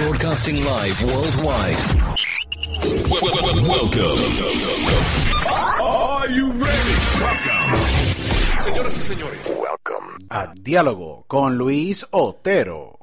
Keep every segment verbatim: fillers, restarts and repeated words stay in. Broadcasting live worldwide. Welcome. Are you ready? Welcome. Señoras y señores, welcome a Diálogo con Luis Otero.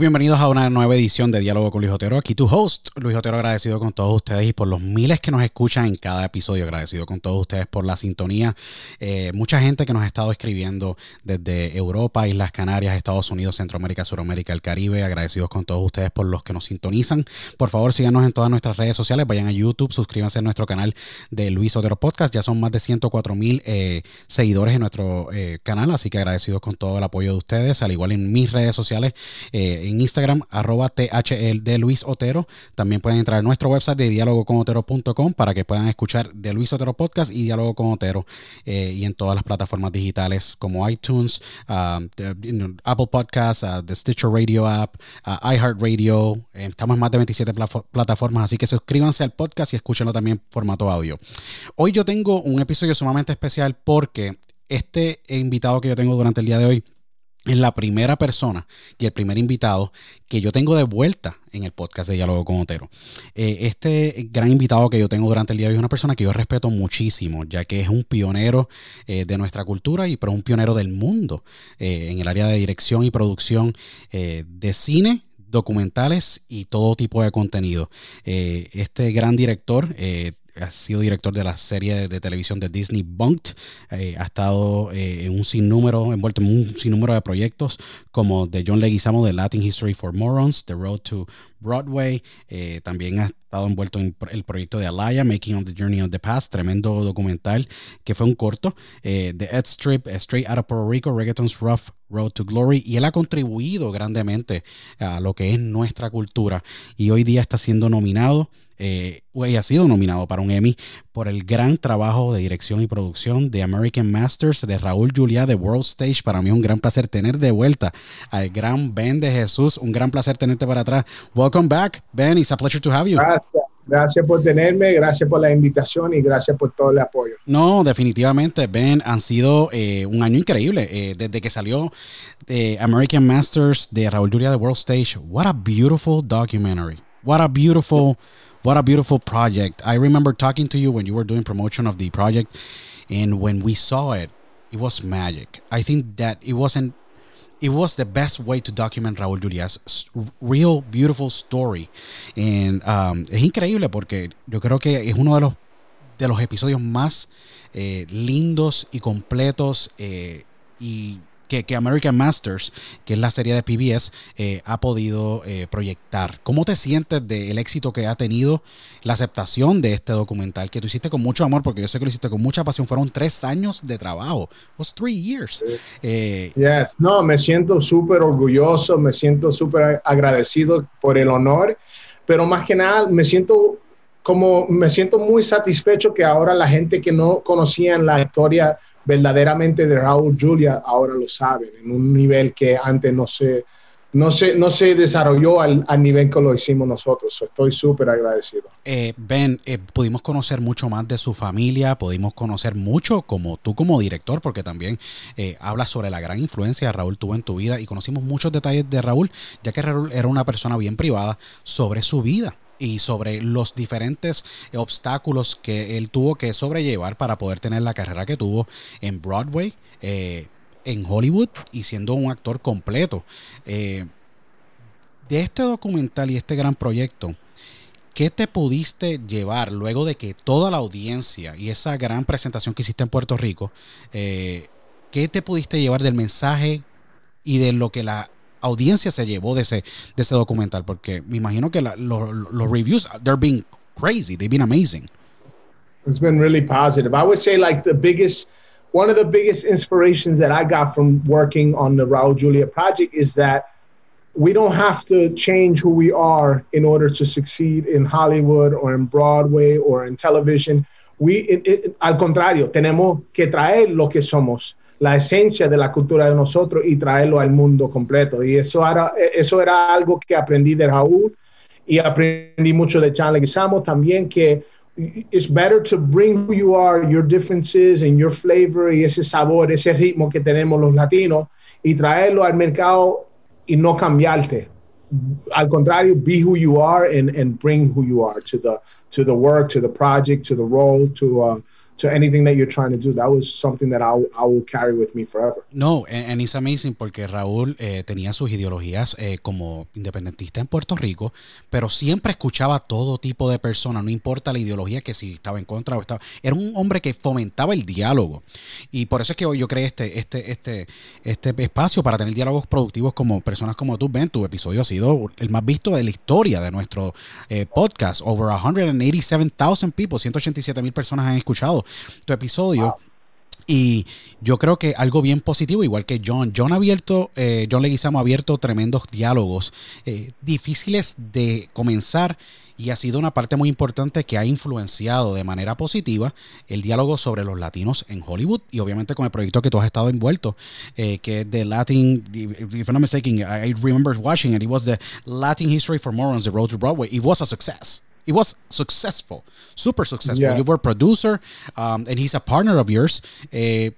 Bienvenidos a una nueva edición de Diálogo con Luis Otero. Aquí tu host, Luis Otero, agradecido con todos ustedes y por los miles que nos escuchan en cada episodio. Agradecido con todos ustedes por la sintonía. Eh, mucha gente que nos ha estado escribiendo desde Europa, Islas Canarias, Estados Unidos, Centroamérica, Suramérica, el Caribe. Agradecidos con todos ustedes por los que nos sintonizan. Por favor, síganos en todas nuestras redes sociales. Vayan a YouTube, suscríbanse a nuestro canal de Luis Otero Podcast. Ya son más de ciento cuatro mil eh, seguidores en nuestro eh, canal, así que agradecidos con todo el apoyo de ustedes. Al igual en mis redes sociales, eh, en Instagram, arroba T H L de Luis Otero. También pueden entrar a nuestro website de diálogo con otero punto com para que puedan escuchar de Luis Otero Podcast y Diálogo con Otero. Eh, y en todas las plataformas digitales como iTunes, uh, Apple Podcasts, uh, The Stitcher Radio App, uh, iHeartRadio. Eh, estamos en más de veintisiete plaf- plataformas, así que suscríbanse al podcast y escúchenlo también en formato audio. Hoy yo tengo un episodio sumamente especial porque este invitado que yo tengo durante el día de hoy es la primera persona y el primer invitado que yo tengo de vuelta en el podcast de Diálogo con Otero. Eh, este gran invitado que yo tengo durante el día de hoy es una persona que yo respeto muchísimo, ya que es un pionero eh, de nuestra cultura, y pero un pionero del mundo eh, en el área de dirección y producción eh, de cine, documentales y todo tipo de contenido. Eh, este gran director... Eh, ha sido director de la serie de televisión de Disney Bunk'd, eh, ha estado eh, en un sinnúmero, envuelto en un sinnúmero de proyectos como de John Leguizamo, de Latin History for Morons, The Road to Broadway. Eh, también ha estado envuelto en el proyecto de Alaya, Making of the Journey of the Past, tremendo documental que fue un corto, eh, The Ed Strip, Straight Out of Puerto Rico, Reggaeton's Rough Road to Glory, y él ha contribuido grandemente a lo que es nuestra cultura, y hoy día está siendo nominado Eh, y ha sido nominado para un Emmy por el gran trabajo de dirección y producción de American Masters, de Raúl Julia, de World Stage. Para mí es un gran placer tener de vuelta al gran Ben DeJesus. Un gran placer tenerte para atrás. Welcome back, Ben. It's a pleasure to have you. Gracias. Gracias por tenerme, gracias por la invitación y gracias por todo el apoyo. No, definitivamente, Ben, han sido eh, un año increíble. Eh, desde que salió eh, American Masters de Raúl Julia, de World Stage. What a beautiful documentary. What a beautiful... What a beautiful project. I remember talking to you when you were doing promotion of the project, and when we saw it, it was magic. I think that it wasn't, it was the best way to document Raúl Julia's real beautiful story. And um, es increíble porque yo creo que es uno de los, de los episodios más eh, lindos y completos eh, y Que, que American Masters, que es la serie de P B S, eh, ha podido eh, proyectar. ¿Cómo te sientes del éxito que ha tenido la aceptación de este documental que tú hiciste con mucho amor? Porque yo sé que lo hiciste con mucha pasión. Fueron tres años de trabajo. It was three years. Eh, yes. No, me siento súper orgulloso, me siento súper agradecido por el honor, pero más que nada me siento como me siento muy satisfecho que ahora la gente que no conocía la historia verdaderamente de Raúl Julia ahora lo saben, en un nivel que antes no se, no se, no se desarrolló al, al nivel que lo hicimos nosotros. Estoy súper agradecido. Eh, Ben, eh, pudimos conocer mucho más de su familia, pudimos conocer mucho como tú como director, porque también eh, hablas sobre la gran influencia que Raúl tuvo en tu vida, y conocimos muchos detalles de Raúl, ya que Raúl era una persona bien privada sobre su vida y sobre los diferentes obstáculos que él tuvo que sobrellevar para poder tener la carrera que tuvo en Broadway, eh, en Hollywood, y siendo un actor completo. Eh, de este documental y este gran proyecto, ¿qué te pudiste llevar luego de que toda la audiencia y esa gran presentación que hiciste en Puerto Rico, eh, qué te pudiste llevar del mensaje y de lo que la audiencia se llevó de ese, de ese documental? Porque me imagino que la, lo, lo, los reviews, they're been crazy, they've been amazing. It's been really positive. I would say like the biggest, one of the biggest inspirations that I got from working on the Raúl Julia project is that we don't have to change who we are in order to succeed in Hollywood or in Broadway or in television. We, it, it, al contrario, tenemos que traer lo que somos, la esencia de la cultura de nosotros, y traerlo al mundo completo. Y eso era, eso era algo que aprendí de Raúl, y aprendí mucho de John Leguizamo también, que it's better to bring who you are, your differences and your flavor y ese sabor, ese ritmo que tenemos los latinos y traerlo al mercado y no cambiarte. Al contrario, be who you are and, and bring who you are to the to the work, to the project, to the role, to uh, to anything that you're trying to do. That was something that I, I will carry with me forever. No, and, and it's amazing porque Raúl eh, tenía sus ideologías eh, como independentista en Puerto Rico, pero siempre escuchaba a todo tipo de personas, no importa la ideología que si estaba en contra o estaba. Era un hombre que fomentaba el diálogo y por eso es que hoy yo creé este este este este espacio para tener diálogos productivos como personas como tú. Ben, tu episodio ha sido el más visto de la historia de nuestro eh, podcast. Over one hundred eighty-seven thousand people, ciento ochenta y siete mil personas han escuchado tu episodio. Wow. Y yo creo que algo bien positivo, igual que John, John ha abierto, eh, John Leguizamo ha abierto tremendos diálogos eh, difíciles de comenzar y ha sido una parte muy importante que ha influenciado de manera positiva el diálogo sobre los latinos en Hollywood y obviamente con el proyecto que tú has estado envuelto, eh, que es The Latin, if I'm not mistaken, I remember watching it, it was The Latin History for Morons, The Road to Broadway. It was a success. It was successful, super successful. Yeah. You were a producer, um, and he's a partner of yours. Eh,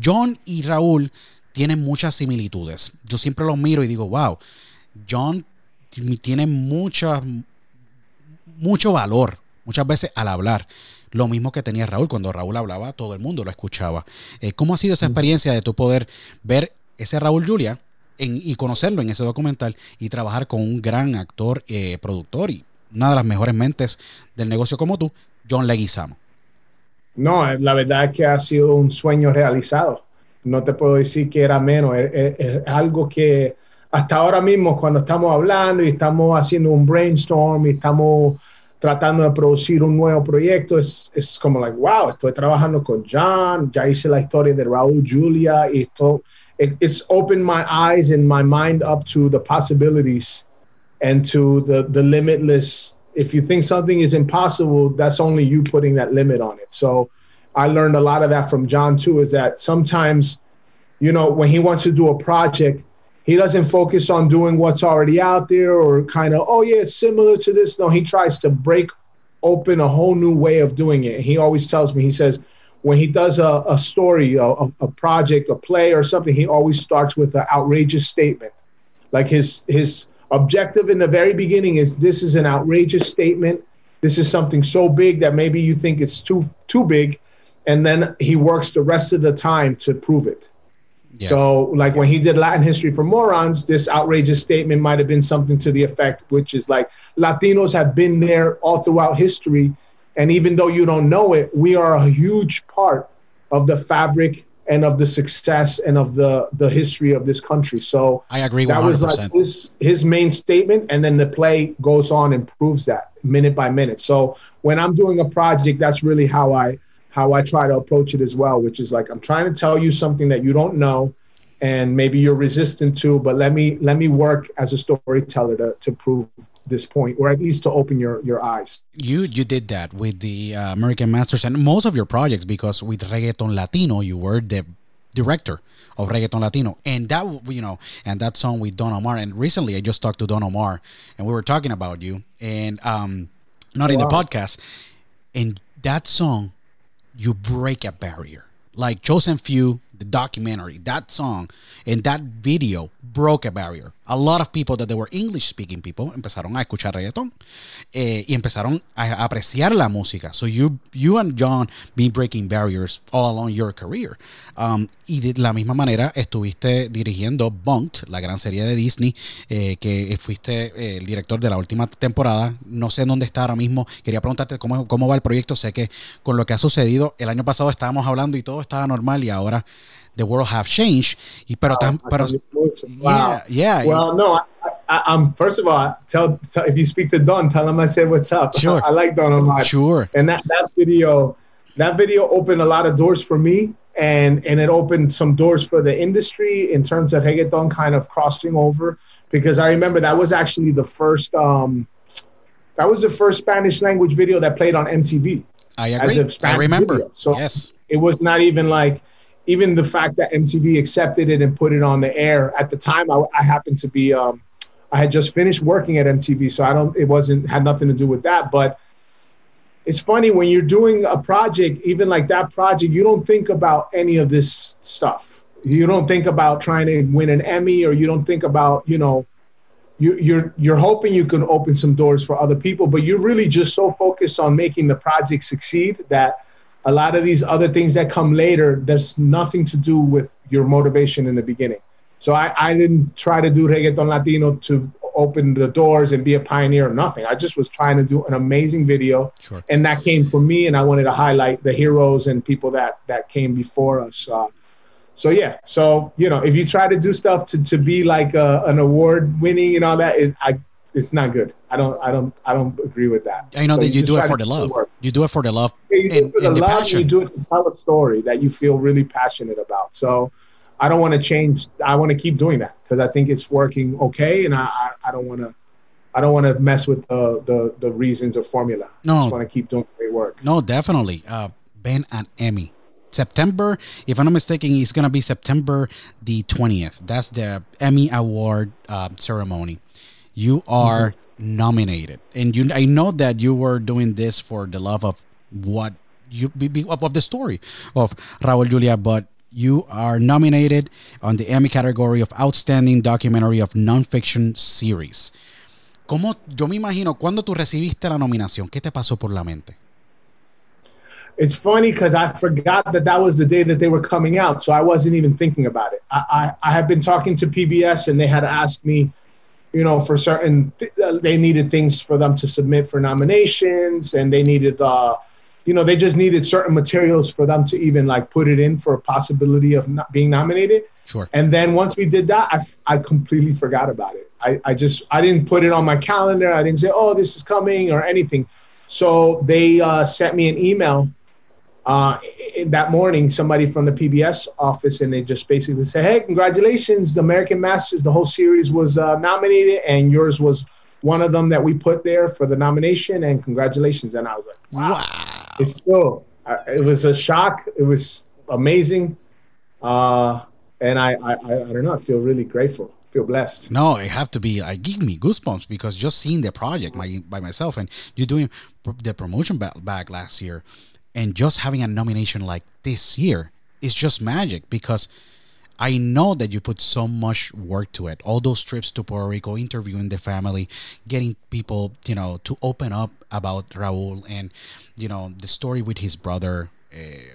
John y Raúl tienen muchas similitudes. Yo siempre los miro y digo, wow, John t- tiene mucha, mucho valor, muchas veces al hablar. Lo mismo que tenía Raúl. Cuando Raúl hablaba, todo el mundo lo escuchaba. Eh, ¿cómo ha sido esa experiencia de tu poder ver ese Raúl Julia en, y conocerlo en ese documental y trabajar con un gran actor, eh, productor y una de las mejores mentes del negocio como tú, John Leguizamo? No, la verdad es que ha sido un sueño realizado. No te puedo decir que era menos. Es, es, es algo que hasta ahora mismo, cuando estamos hablando y estamos haciendo un brainstorm y estamos tratando de producir un nuevo proyecto, es, es como, like, wow, estoy trabajando con John, ya hice la historia de Raúl Julia, y esto, it, it's opened my eyes and my mind up to the possibilities and to the, the limitless. If you think something is impossible, that's only you putting that limit on it. So I learned a lot of that from John too, is that sometimes, you know, when he wants to do a project, he doesn't focus on doing what's already out there or kind of, oh yeah, it's similar to this. No, he tries to break open a whole new way of doing it. He always tells me, he says, when he does a, a story, a, a project, a play or something, he always starts with an outrageous statement. Like his his objective in the very beginning is, this is an outrageous statement. This is something so big that maybe you think it's too too big. And then he works the rest of the time to prove it. Yeah. So like yeah. when he did Latin History for Morons, this outrageous statement might have been something to the effect, which is like, Latinos have been there all throughout history. And even though you don't know it, we are a huge part of the fabric and of the success and of the, the history of this country. So I agree one hundred percent. That was like his, his main statement, and then the play goes on and proves that minute by minute. So when I'm doing a project, that's really how I how I try to approach it as well, which is like, I'm trying to tell you something that you don't know and maybe you're resistant to, but let me let me work as a storyteller to, to prove this point, or at least to open your your eyes. You you did that with the uh, American Masters and most of your projects, because with Reggaeton Latino, you were the director of Reggaeton Latino, and that, you know, and that song with Don Omar. And recently, I just talked to Don Omar, and we were talking about you, and um, not in wow. the podcast. And that song, you break a barrier, like Chosen Few, the documentary, that song and that video broke a barrier. A lot of people that they were English speaking people empezaron a escuchar reggaeton eh, y empezaron a apreciar la música. So you you and John been breaking barriers all along your career. Um, y de la misma manera estuviste dirigiendo Bunk'd, la gran serie de Disney, eh, que fuiste eh, el director de la última temporada. No sé dónde está ahora mismo. Quería preguntarte cómo, cómo va el proyecto. Sé que con lo que ha sucedido, el año pasado estábamos hablando y todo estaba normal y ahora the world have changed. Y pero, wow, pero wow. yeah, yeah. Well, no, I, I, I'm first of all, I tell, tell if you speak to Don, tell him I said what's up. Sure. I like Don Omar. Sure. And that, that video, that video opened a lot of doors for me, and and it opened some doors for the industry in terms of reggaeton kind of crossing over, because I remember that was actually the first, um, that was the first Spanish language video that played on M T V. I agree. I remember. Video. So yes, it was not even like. Even the fact that M T V accepted it and put it on the air at the time, I, I happened to be, um, I had just finished working at M T V. So I don't, it wasn't, had nothing to do with that, but it's funny when you're doing a project, even like that project, you don't think about any of this stuff. You don't think about trying to win an Emmy, or you don't think about, you know, you, you're you're hoping you can open some doors for other people, but you're really just so focused on making the project succeed that a lot of these other things that come later, there's nothing to do with your motivation in the beginning. So I, I didn't try to do Reggaeton Latino to open the doors and be a pioneer or nothing. I just was trying to do an amazing video. Sure. And that came from me, and I wanted to highlight the heroes and people that, that came before us. Uh, so, yeah. So, you know, if you try to do stuff to, to be like a, an award winning and all that, it, I, it's not good. I don't, I don't, I don't agree with that. I know so that you, you do it for the love. The you do it for the love. Yeah, you do and, it for the, the love. Passion. You do it to tell a story that you feel really passionate about. So, I don't want to change. I want to keep doing that because I think it's working okay, and I, I, I don't want to, I don't want to mess with the, the the reasons or formula. No, I just want to keep doing great work. No, definitely. Uh, Ben and Emmy, September. If I'm not mistaken, it's gonna be September the twentieth. That's the Emmy Award uh, ceremony. You are mm-hmm. nominated, and you. I know that you were doing this for the love of what you of, of the story of Raúl Julia, but. You are nominated on the Emmy category of Outstanding Documentary of Nonfiction Series. ¿Cómo, yo me imagino, cuando tú recibiste la nominación, ¿qué te pasó por la mente? It's funny because I forgot that that was the day that they were coming out, so I wasn't even thinking about it. I, I, I had been talking to P B S, and they had asked me, you know, for certain, th- they needed things for them to submit for nominations, and they needed... Uh, You know, they just needed certain materials for them to even like put it in for a possibility of not being nominated. Sure. And then once we did that, I, I completely forgot about it. I, I just, I didn't put it on my calendar. I didn't say, oh, this is coming or anything. So they uh, sent me an email uh, that morning, somebody from the P B S office, and they just basically said, hey, congratulations, the American Masters, the whole series was uh, nominated, and yours was one of them that we put there for the nomination, and congratulations. And I was like, wow. wow. It's still, it was a shock. It was amazing. Uh, and I, I, I don't know, I feel really grateful. I feel blessed. No, I have to be, I give me goosebumps because just seeing the project my, by myself, and you doing the promotion back last year, and just having a nomination like this year is just magic because I know that you put so much work to it. All those trips to Puerto Rico, interviewing the family, getting people, you know, to open up about Raúl and, you know, the story with his brother. Eh,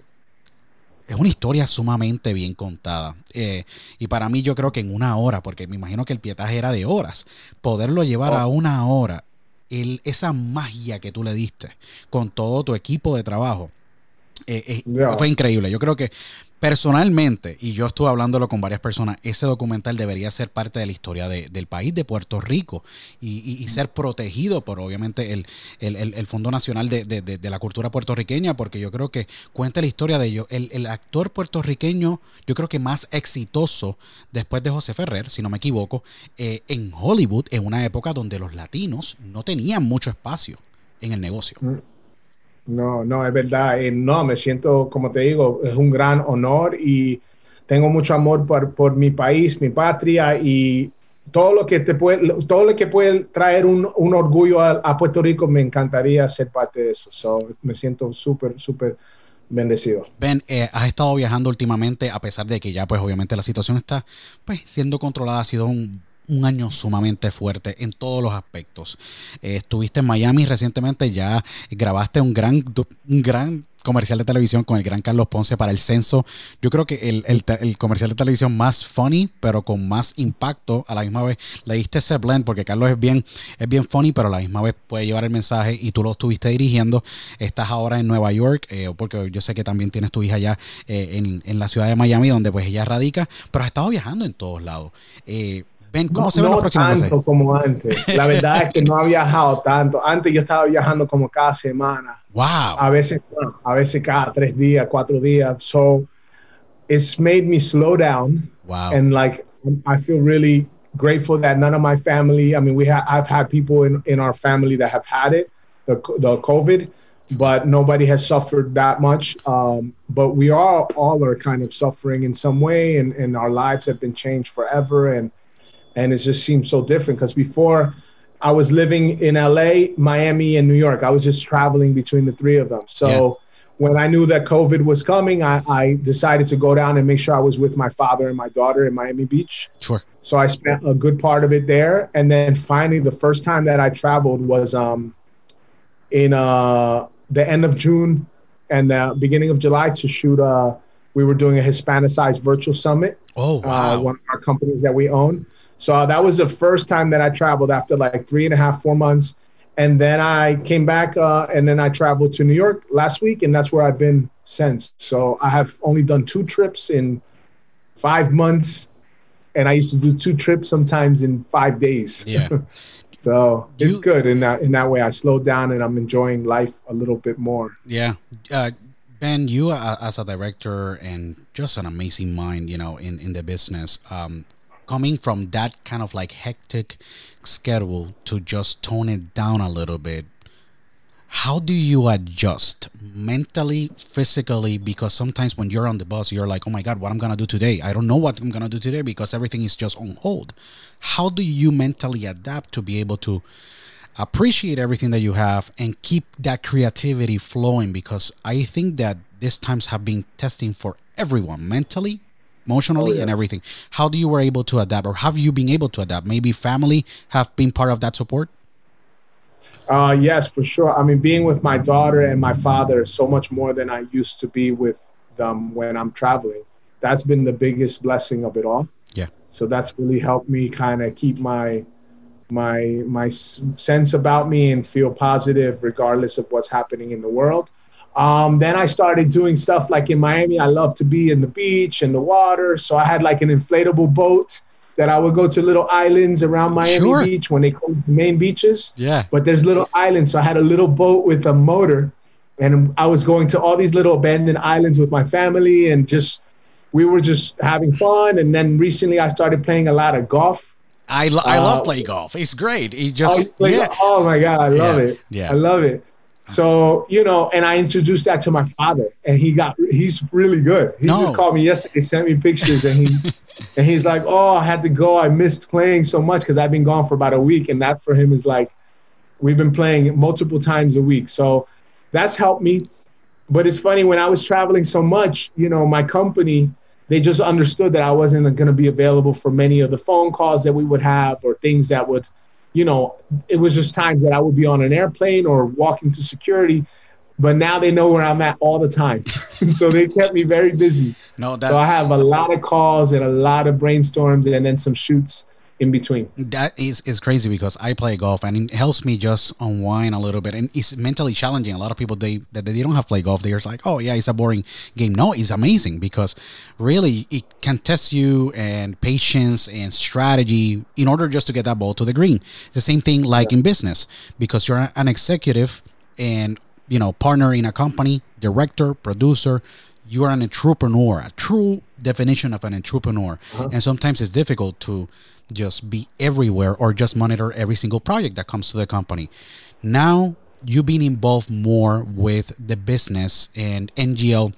es una historia sumamente bien contada. Eh, y para mí yo creo que en una hora, porque me imagino que el pietaje era de horas, poderlo llevar oh. a una hora, el, esa magia que tú le diste con todo tu equipo de trabajo, eh, eh, yeah. fue increíble. Yo creo que personalmente, y yo estuve hablándolo con varias personas, ese documental debería ser parte de la historia de, del país, de Puerto Rico, y, y, y ser protegido por, obviamente, el, el, el Fondo Nacional de, de, de la Cultura Puertorriqueña, porque yo creo que cuenta la historia de ellos. El, el actor puertorriqueño, yo creo que más exitoso, después de José Ferrer, si no me equivoco, eh, en Hollywood, en una época donde los latinos no tenían mucho espacio en el negocio. Mm. No, no, es verdad. Eh, no, me siento, como te digo, es un gran honor y tengo mucho amor por, por mi país, mi patria y todo lo que te puede, todo lo que puede traer un, un orgullo a, a Puerto Rico, me encantaría ser parte de eso. So, me siento súper, súper bendecido. Ben, eh, has estado viajando últimamente a pesar de que ya, pues, obviamente la situación está, pues, siendo controlada. Ha sido un Un año sumamente fuerte en todos los aspectos. Eh, estuviste en Miami recientemente, ya grabaste un gran, un gran comercial de televisión con el gran Carlos Ponce para el censo. Yo creo que el, el, el comercial de televisión más funny, pero con más impacto. A la misma vez le diste ese blend porque Carlos es bien, es bien funny, pero a la misma vez puede llevar el mensaje y tú lo estuviste dirigiendo. Estás ahora en Nueva York, eh, porque yo sé que también tienes tu hija allá eh, en, en la ciudad de Miami, donde pues ella radica, pero has estado viajando en todos lados. Eh, Ben, ¿cómo no, se ve no la tanto vez? Como antes. La verdad es que no ha viajado tanto. Antes yo estaba viajando como cada semana. Wow. A veces, a veces cada tres días, cuatro días. So it's made me slow down. Wow. And like I feel really grateful that none of my family. I mean, we have. I've had people in, in our family that have had it, the the COVID, but nobody has suffered that much. Um, but we all all are kind of suffering in some way, and, and our lives have been changed forever. And And it just seems so different because before I was living in L A, Miami, and New York. I was just traveling between the three of them. So yeah. when I knew that COVID was coming, I, I decided to go down and make sure I was with my father and my daughter in Miami Beach. Sure. So I spent a good part of it there. And then finally, the first time that I traveled was um, in uh, the end of June and the beginning of July to shoot. Uh, we were doing a Hispanicized virtual summit. Oh, wow. Uh, one of our companies that we own. So that was the first time that I traveled after like three and a half, four months. And then I came back uh, and then I traveled to New York last week, and that's where I've been since. So I have only done two trips in five months. And I used to do two trips sometimes in five days. Yeah. So you, it's good. In that, in that way, I slowed down and I'm enjoying life a little bit more. Yeah. Uh, Ben, you uh, as a director and just an amazing mind, you know, in, in the business, um, coming from that kind of like hectic schedule to just tone it down a little bit, how do you adjust mentally, physically? Because sometimes when you're on the bus, you're like, oh my God, what I'm going to do today? I don't know what I'm going to do today because everything is just on hold. How do you mentally adapt to be able to appreciate everything that you have and keep that creativity flowing? Because I think that these times have been testing for everyone mentally, emotionally, oh, yes. and everything. How do you were able to adapt, or have you been able to adapt? Maybe family have been part of that support? Uh, yes, for sure. I mean, being with my daughter and my father so much more than I used to be with them when I'm traveling. That's been the biggest blessing of it all. Yeah. So that's really helped me kind of keep my my my sense about me and feel positive regardless of what's happening in the world. Um, then I started doing stuff like in Miami. I love to be in the beach and the water. So I had like an inflatable boat that I would go to little islands around Miami sure. Beach when they close the main beaches. Yeah. But there's little islands. So I had a little boat with a motor, and I was going to all these little abandoned islands with my family, and just, we were just having fun. And then recently I started playing a lot of golf. I, lo- uh, I love playing golf. It's great. It just, yeah. Golf. Oh my God. I love yeah. it. Yeah. I love it. So, you know, and I introduced that to my father, and he got, he's really good. He no. just called me yesterday, sent me pictures, and he's, and he's like, oh, I had to go. I missed playing so much because I've been gone for about a week. And that for him is like, we've been playing multiple times a week. So that's helped me. But it's funny, when I was traveling so much, you know, my company, they just understood that I wasn't going to be available for many of the phone calls that we would have, or things that would, you know, it was just times that I would be on an airplane or walking to security, but now they know where I'm at all the time. So they kept me very busy. No, that, so I have a lot of calls and a lot of brainstorms, and then some shoots in between. That is, is crazy, because I play golf and it helps me just unwind a little bit, and it's mentally challenging. A lot of people, they that they don't have play golf, they're just like, oh yeah, it's a boring game. No, it's amazing, because really it can test you and patience and strategy in order just to get that ball to the green. The same thing like yeah. in business, because you're an executive and, you know, partner in a company, director, producer. You are an entrepreneur, a true definition of an entrepreneur. Uh-huh. And sometimes it's difficult to just be everywhere or just monitor every single project that comes to the company. Now you've been involved more with the business and N G L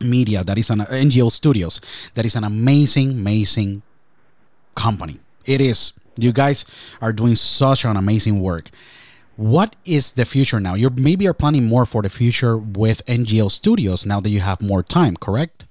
Media, that is an N G L Studios, that is an amazing, amazing company. It is. You guys are doing such an amazing work. What is the future now? You maybe are planning more for the future with N G L Studios now that you have more time, correct?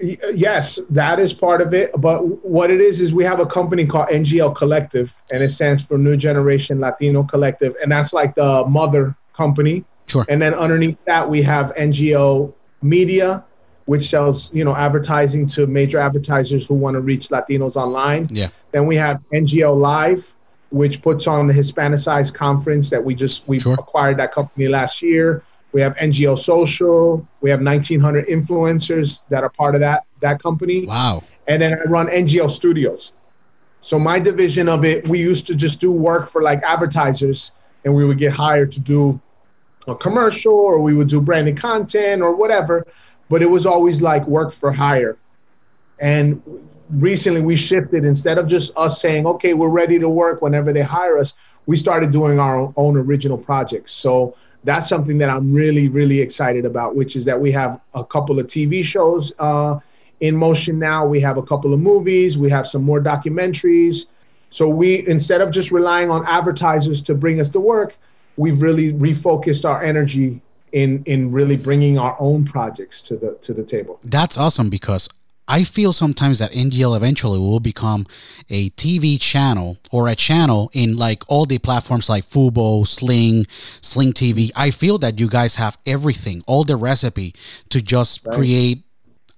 Yes, that is part of it. But what it is, is we have a company called N G L Collective, and it stands for New Generation Latino Collective. And that's like the mother company. Sure. And then underneath that, we have N G L Media, which sells, you know, advertising to major advertisers who want to reach Latinos online. Yeah. Then we have N G L Live, which puts on the Hispanicized conference that we just, we sure. acquired that company last year. We have N G L Social. We have nineteen hundred influencers that are part of that that company. Wow. And then I run N G L Studios. So my division of it, we used to just do work for like advertisers, and we would get hired to do a commercial, or we would do branded content or whatever, but it was always like work for hire. And recently we shifted. Instead of just us saying, okay, we're ready to work whenever they hire us, we started doing our own original projects. So that's something that I'm really, really excited about, which is that we have a couple of T V shows uh, in motion now. We have a couple of movies. We have some more documentaries. So we, instead of just relying on advertisers to bring us the work, we've really refocused our energy in in really bringing our own projects to the to the table. That's awesome, because I feel sometimes that N G L eventually will become a T V channel or a channel in like all the platforms like Fubo, Sling, Sling T V. I feel that you guys have everything, all the recipe to just right. create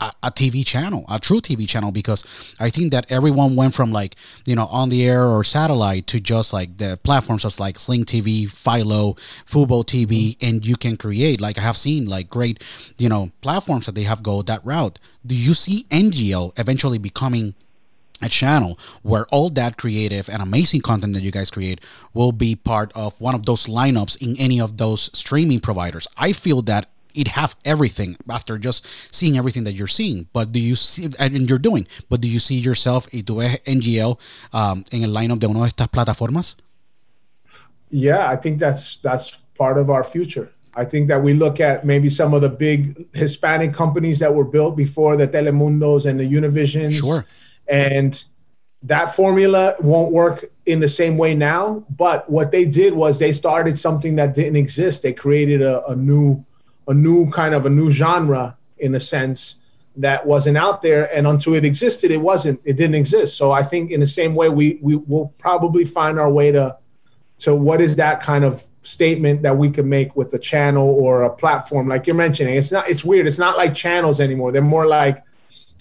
a, a T V channel, a true T V channel, because I think that everyone went from like, you know, on the air or satellite to just like the platforms just like Sling T V, Philo, Fubo T V, and you can create, like I have seen like great, you know, platforms that they have go that route. Do you see N G L eventually becoming a channel where all that creative and amazing content that you guys create will be part of one of those lineups in any of those streaming providers? I feel that it have everything after just seeing everything that you're seeing. But do you see, and you're doing, but do you see yourself y tu ves N G L um, en el lineup de una de estas plataformas? Yeah, I think that's that's part of our future. I think that we look at maybe some of the big Hispanic companies that were built before, the Telemundos and the Univisions. Sure. And that formula won't work in the same way now. But what they did was they started something that didn't exist. They created a, a new a new kind of a new genre, in a sense, that wasn't out there. And until it existed, it wasn't, it didn't exist. So I think in the same way, we we will probably find our way to, to what is that kind of statement that we can make with a channel or a platform, like you're mentioning. It's not, it's weird. It's not like channels anymore. They're more like,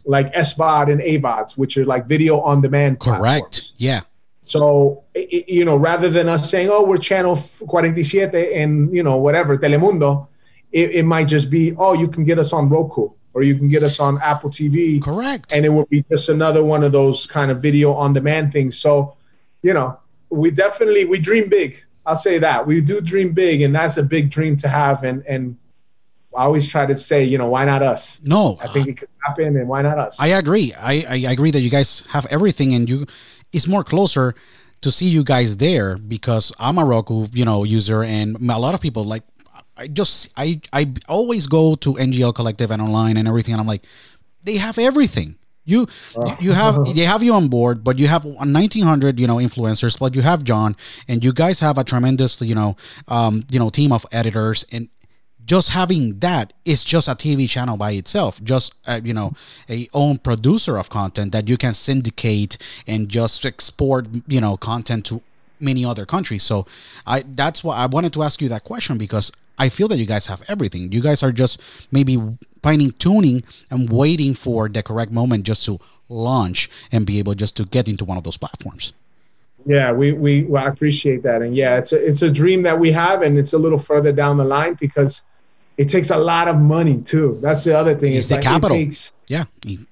like S V O D and A V O Ds, which are like video on demand. Correct. Platforms. Yeah. So, it, you know, rather than us saying, oh, we're channel forty-seven and, you know, whatever, Telemundo, It, it might just be, oh, you can get us on Roku or you can get us on Apple T V. Correct. And it will be just another one of those kind of video on demand things. So, you know, we definitely, we dream big. I'll say that. We do dream big, and that's a big dream to have. And, and I always try to say, you know, why not us? No. I think uh, it could happen, and why not us? I agree. I, I agree that you guys have everything, and you, it's more closer to see you guys there, because I'm a Roku, you know, user, and a lot of people like, I just, I, I always go to N G L Collective and online and everything, and I'm like, they have everything. You, oh. you have, they have you on board, but you have nineteen hundred, you know, influencers, but you have John, and you guys have a tremendous, you know, um, you know, team of editors, and just having that is just a T V channel by itself, just, uh, you know, a own producer of content that you can syndicate and just export, you know, content to many other countries. So I, that's why I wanted to ask you that question, because I feel that you guys have everything. You guys are just maybe finding tuning and waiting for the correct moment just to launch and be able just to get into one of those platforms. Yeah, we we well, I appreciate that. And yeah, it's a, it's a dream that we have, and it's a little further down the line, because it takes a lot of money too. That's the other thing. It's, it's the like capital. It takes, yeah.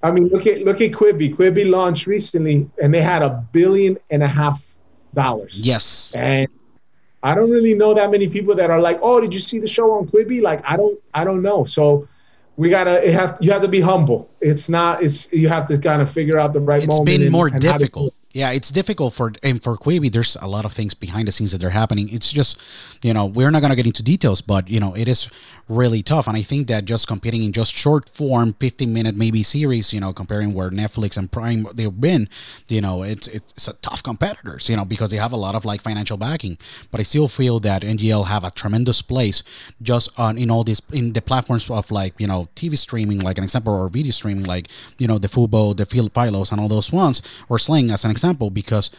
I mean, look at look at Quibi. Quibi launched recently, and they had a billion and a half dollars. Yes. And I don't really know that many people that are like, oh, did you see the show on Quibi? Like, I don't, I don't know. So we gotta, it have, you have to be humble. It's not, it's, you have to kind of figure out the right it's moment. It's been and, more and difficult. Yeah. It's difficult for, and for Quibi, there's a lot of things behind the scenes that are happening. It's just, you know, we're not going to get into details, but you know, it is really tough. And I think that just competing in just short form, fifteen minute, maybe series, you know, comparing where Netflix and Prime they've been, you know, it's, it's a tough competitors, you know, because they have a lot of like financial backing, but I still feel that N G L have a tremendous place just on, in all these, in the platforms of like, you know, T V streaming, like an example, or video streaming, like, you know, the Fubo, the Philos and all those ones, or Sling as an example. Example, because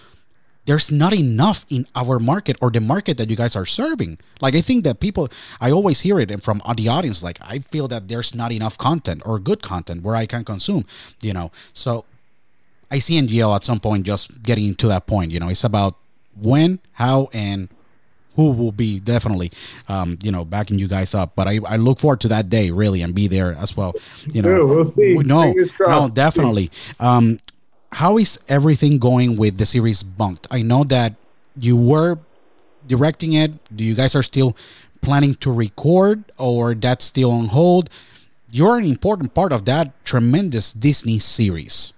there's not enough in our market or the market that you guys are serving. Like, I think that people, I always hear it from the audience, like, I feel that there's not enough content or good content where I can consume, you know. So I see N G L at some point just getting into that point, you know. It's about when, how, and who will be definitely, um, you know, backing you guys up. But I, I look forward to that day, really, and be there as well. You know, sure, we'll see. No, no, definitely. Um, How is everything going with the series Bunk'd? I know that you were directing it. Do you guys are still planning to record, or that's still on hold? You're an important part of that tremendous Disney series.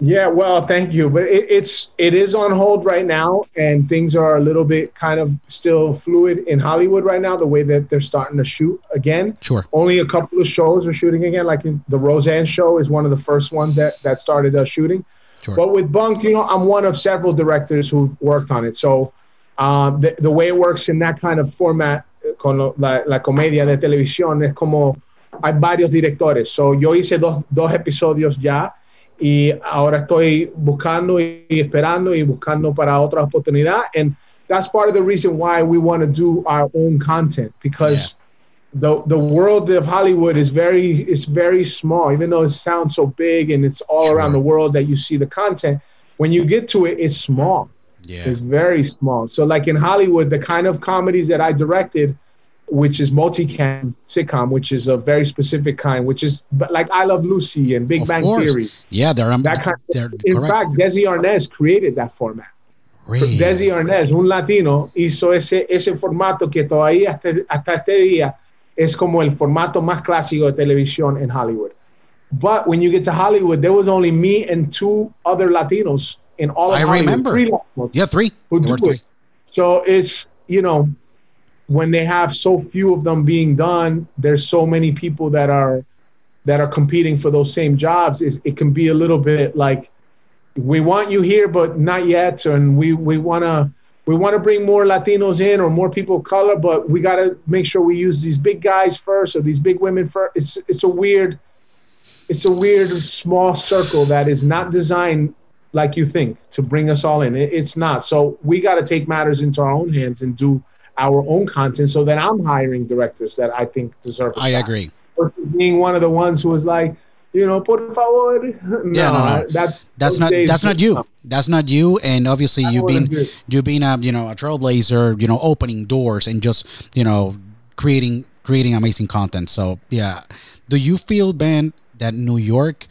Yeah, well, thank you. But it, it's, it is on hold right now, and things are a little bit kind of still fluid in Hollywood right now, the way that they're starting to shoot again. Sure. Only a couple of shows are shooting again. Like the Roseanne show is one of the first ones that, that started uh, shooting. Sure. But with Bunk'd, you know, I'm one of several directors who worked on it. So um, the, the way it works in that kind of format, con lo, la, la comedia de televisión, es como hay varios directores. So yo hice dos, dos episodios ya y ahora estoy buscando y esperando y buscando para otra oportunidad. And that's part of the reason why we want to do our own content, because yeah. the the world of Hollywood is very is very small, even though it sounds so big and it's all sure. around the world that you see the content. When you get to it, it's small. Yeah. It's very small. So like in Hollywood, the kind of comedies that I directed, which is multi-cam sitcom, which is a very specific kind, which is like I Love Lucy and Big of Bang course. Theory. Yeah, they're, um, that kind they're of, In correct. fact, Desi Arnaz created that format. Really? Desi Arnaz, un latino, hizo ese, ese formato que todavía hasta, hasta este día es como el formato más clásico de televisión en Hollywood. But when you get to Hollywood, there was only me and two other Latinos in all of I Hollywood. remember. Three Latinos yeah, three. Who do three. It. So it's, you know, when they have so few of them being done, there's so many people that are that are competing for those same jobs. It's, it can be a little bit like, we want you here, but not yet. And we, we wanna we wanna bring more Latinos in or more people of color, but we gotta make sure we use these big guys first or these big women first. It's it's a weird, it's a weird small circle that is not designed like you think to bring us all in. It, it's not. So we gotta take matters into our own hands and do our own content. So that I'm hiring directors that I think deserve. I that. agree. Or being one of the ones who was like, you know, por favor. No, yeah, no, no. That, that's not that's not you. Come. That's not you. And obviously, you've been you've been a you know a trailblazer. You know, opening doors and just you know creating creating amazing content. So yeah, do you feel, Ben, that New York,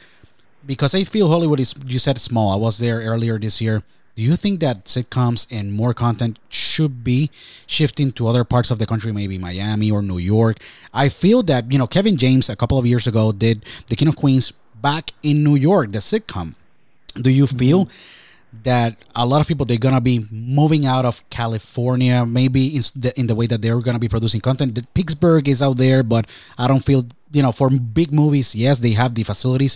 because I feel Hollywood is, you said, small. I was there earlier this year. Do you think that sitcoms and more content should be shifting to other parts of the country, maybe Miami or New York? I feel that, you know, Kevin James a couple of years ago did The King of Queens back in New York, the sitcom. Do you feel that a lot of people, they're going to be moving out of California, maybe in the, in the way that they're going to be producing content? The Pittsburgh is out there, but I don't feel, you know, for big movies, yes, they have the facilities,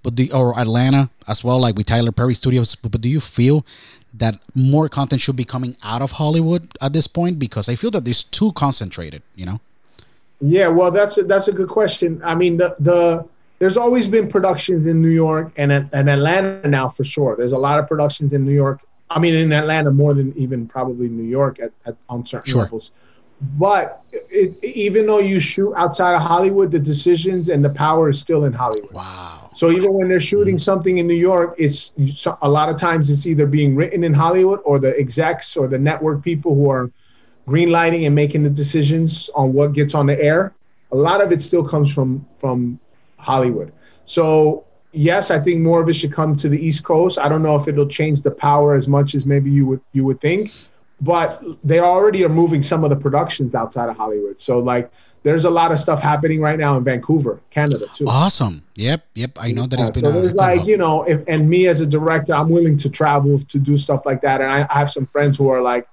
but the, or Atlanta as well, like with Tyler Perry Studios. But, but do you feel that more content should be coming out of Hollywood at this point? Because I feel that it's too concentrated, you know? Yeah, well, that's a, that's a good question. I mean, the, the there's always been productions in New York and, and Atlanta now for sure. There's a lot of productions in New York. I mean, in Atlanta more than even probably New York at, at on certain sure. levels. But it, even though you shoot outside of Hollywood, the decisions and the power is still in Hollywood. Wow. So even when they're shooting mm-hmm. something in New York, it's a lot of times it's either being written in Hollywood or the execs or the network people who are greenlighting and making the decisions on what gets on the air. A lot of it still comes from, from Hollywood. So yes, I think more of it should come to the East Coast. I don't know if it'll change the power as much as maybe you would you would think. But they already are moving some of the productions outside of Hollywood. So, like, there's a lot of stuff happening right now in Vancouver, Canada, too. Awesome. Yep, yep. I know that it's been... So it's like, you know, if, and me as a director, I'm willing to travel to do stuff like that. And I, I have some friends who are, like,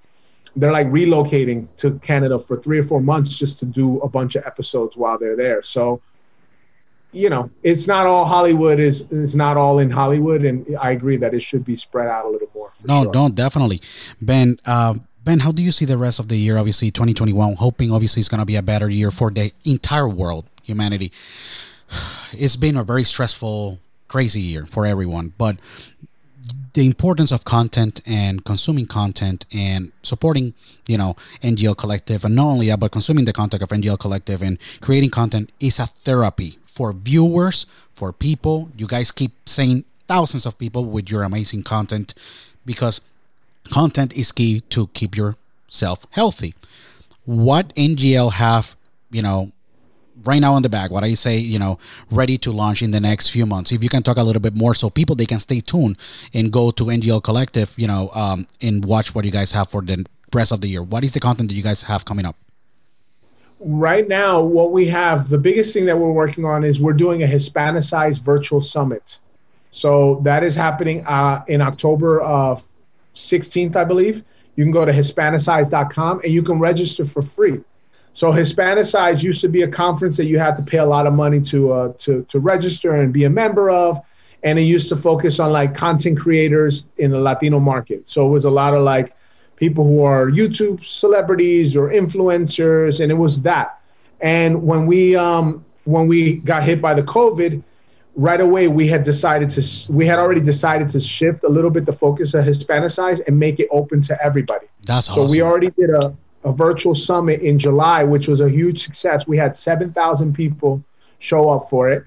they're, like, relocating to Canada for three or four months just to do a bunch of episodes while they're there. So, you know, it's not all Hollywood is, it's not all in Hollywood. And I agree that it should be spread out a little more. No, sure. don't definitely. Ben, uh, Ben, how do you see the rest of the year? Obviously twenty twenty-one, hoping obviously it's going to be a better year for the entire world, humanity. It's been a very stressful, crazy year for everyone, but the importance of content and consuming content and supporting, you know, N G L Collective, and not only that, but consuming the content of N G L Collective and creating content is a therapy for viewers, for people. You guys keep saying thousands of people with your amazing content, because content is key to keep yourself healthy. What N G L have, you know, right now on the bag, what I say, you know, ready to launch in the next few months? If you can talk a little bit more so people, they can stay tuned and go to N G L Collective, you know, um, and watch what you guys have for the rest of the year. What is the content that you guys have coming up? Right now, what we have, the biggest thing that we're working on is we're doing a Hispanicized virtual summit. So that is happening uh, in October uh, sixteenth, I believe. You can go to Hispanicize dot com and you can register for free. So Hispanicize used to be a conference that you had to pay a lot of money to uh, to to register and be a member of. And it used to focus on like content creators in the Latino market. So it was a lot of like people who are YouTube celebrities or influencers, and it was that. And when we um, when we got hit by the COVID, right away we had decided to we had already decided to shift a little bit the focus of Hispanicize and make it open to everybody. That's awesome. So we already did a, a virtual summit in July, which was a huge success. We had seven thousand people show up for it,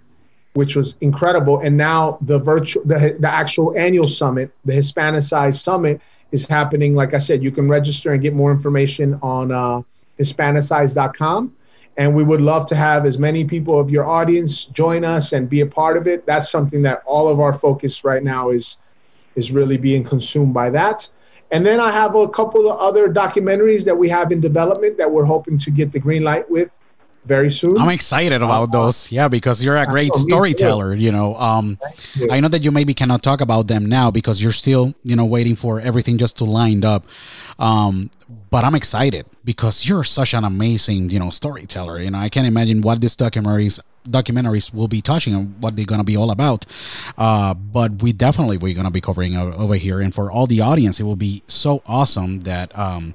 which was incredible. And now the virtual, the, the actual annual summit, the Hispanicized Summit, is happening. Like I said, you can register and get more information on uh, Hispanicize dot com. And we would love to have as many people of your audience join us and be a part of it. That's something that all of our focus right now is, is really being consumed by that. And then I have a couple of other documentaries that we have in development that we're hoping to get the green light with very soon. I'm excited about uh, those. Yeah, because you're a great storyteller, you know. Um, you. I know that you maybe cannot talk about them now because you're still, you know, waiting for everything just to line up. Um, but I'm excited because you're such an amazing, you know, storyteller. You know, I can't imagine what these documentaries documentaries will be touching and what they're going to be all about. Uh, but we definitely, we're going to be covering over here. And for all the audience, it will be so awesome that, um,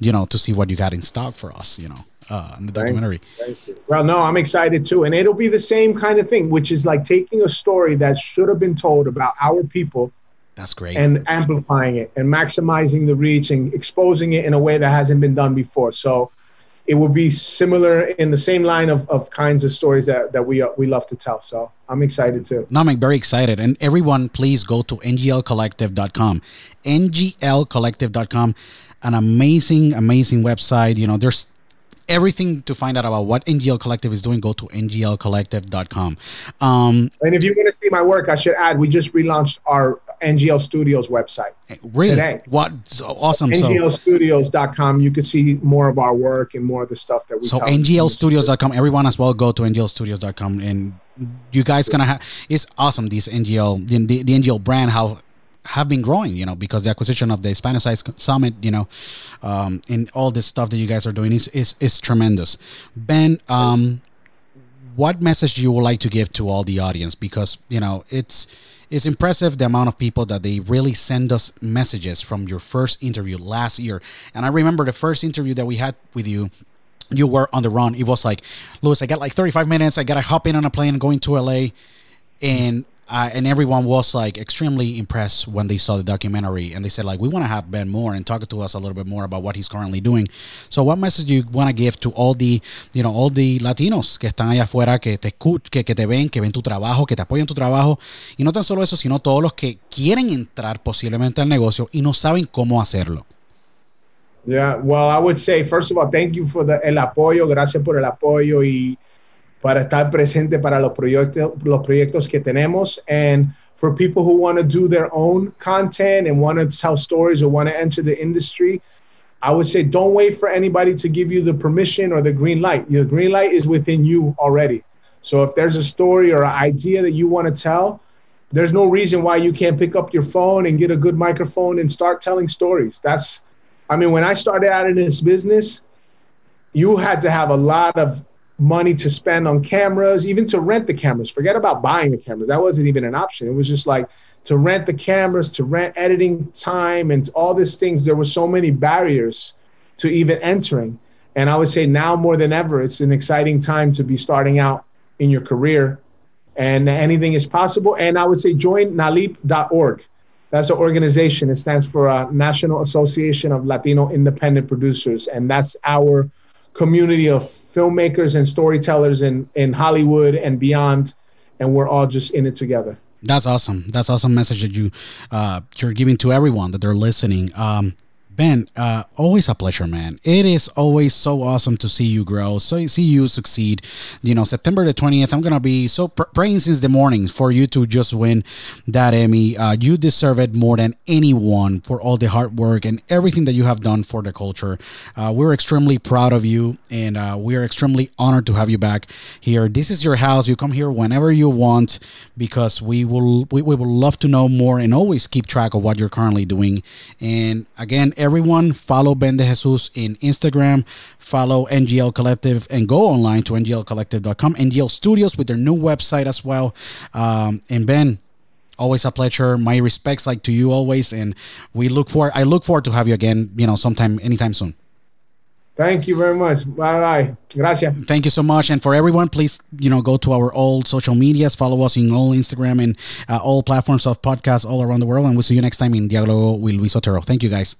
you know, to see what you got in stock for us, you know. Uh, in the documentary. Thank you. Well, no, I'm excited too. And it'll be the same kind of thing, which is like taking a story that should have been told about our people. That's great. And amplifying it and maximizing the reach and exposing it in a way that hasn't been done before. So it will be similar in the same line of, of kinds of stories that, that we uh, we love to tell. So I'm excited too. No, I'm very excited. And everyone, please go to N G L collective dot com. N G L collective dot com. An amazing, amazing website. You know, there's everything to find out about what N G L Collective is doing. Go to N G L collective dot com. Um, and if you want to see my work, I should add, we just relaunched our N G L Studios website. Really? Today. What? So awesome. So N G L studios dot com. You can see more of our work and more of the stuff that we So N G L studios dot com. Everyone as well, go to N G L studios dot com. And you guys going to have, it's awesome. These N G L, the, the N G L brand, how, have been growing, you know, because the acquisition of the Hispanicized Summit, you know, um, and all this stuff that you guys are doing is is, is tremendous. Ben, um, what message do you would like to give to all the audience? Because, you know, it's it's impressive the amount of people that they really send us messages from your first interview last year. And I remember the first interview that we had with you, you were on the run. It was like, Luis, I got like thirty-five minutes. I got to hop in on a plane going to L A. And Uh, and everyone was like extremely impressed when they saw the documentary, and they said like, we want to have Ben more and talk to us a little bit more about what he's currently doing. So what message do you want to give to all the, you know, all the Latinos que están allá afuera, que te escuchan, que, que te ven, que ven tu trabajo, que te apoyan tu trabajo, y no tan solo eso, sino todos los que quieren entrar posiblemente al negocio y no saben cómo hacerlo? Yeah, well, I would say, first of all, thank you for the, el apoyo. Gracias por el apoyo y para estar presente para los proyectos, los proyectos que tenemos. And for people who want to do their own content and want to tell stories or want to enter the industry, I would say don't wait for anybody to give you the permission or the green light. Your green light is within you already. So if there's a story or an idea that you want to tell, there's no reason why you can't pick up your phone and get a good microphone and start telling stories. That's, I mean, when I started out in this business, you had to have a lot of money to spend on cameras, even to rent the cameras. Forget about buying the cameras. That wasn't even an option. It was just like to rent the cameras, to rent editing time and all these things. There were so many barriers to even entering. And I would say now more than ever, it's an exciting time to be starting out in your career, and anything is possible. And I would say join N A L I P dot org. That's an organization. It stands for uh, National Association of Latino Independent Producers. And that's our community of filmmakers and storytellers in, in Hollywood and beyond, and we're all just in it together. That's awesome. That's awesome message that you, uh, you're giving to everyone that they're listening. Um, Ben, uh, always a pleasure, man. It is always so awesome to see you grow, so see you succeed. You know, September the twentieth, I'm going to be so pr- praying since the morning for you to just win that Emmy. Uh, you deserve it more than anyone for all the hard work and everything that you have done for the culture. Uh, we're extremely proud of you, and uh, we are extremely honored to have you back here. This is your house. You come here whenever you want, because we will we, we would love to know more and always keep track of what you're currently doing. And again, everyone, follow Ben DeJesus in Instagram, follow N G L Collective, and go online to N G L collective dot com, N G L Studios with their new website as well. Um, and Ben, always a pleasure. My respects, like, to you always, and we look forward. I look forward to have you again, you know, sometime, anytime soon. Thank you very much. Bye-bye. Gracias. Thank you so much. And for everyone, please, you know, go to our old social medias. Follow us in all Instagram and uh, all platforms of podcasts all around the world. And we'll see you next time in Diálogo with Luis Otero. Thank you, guys.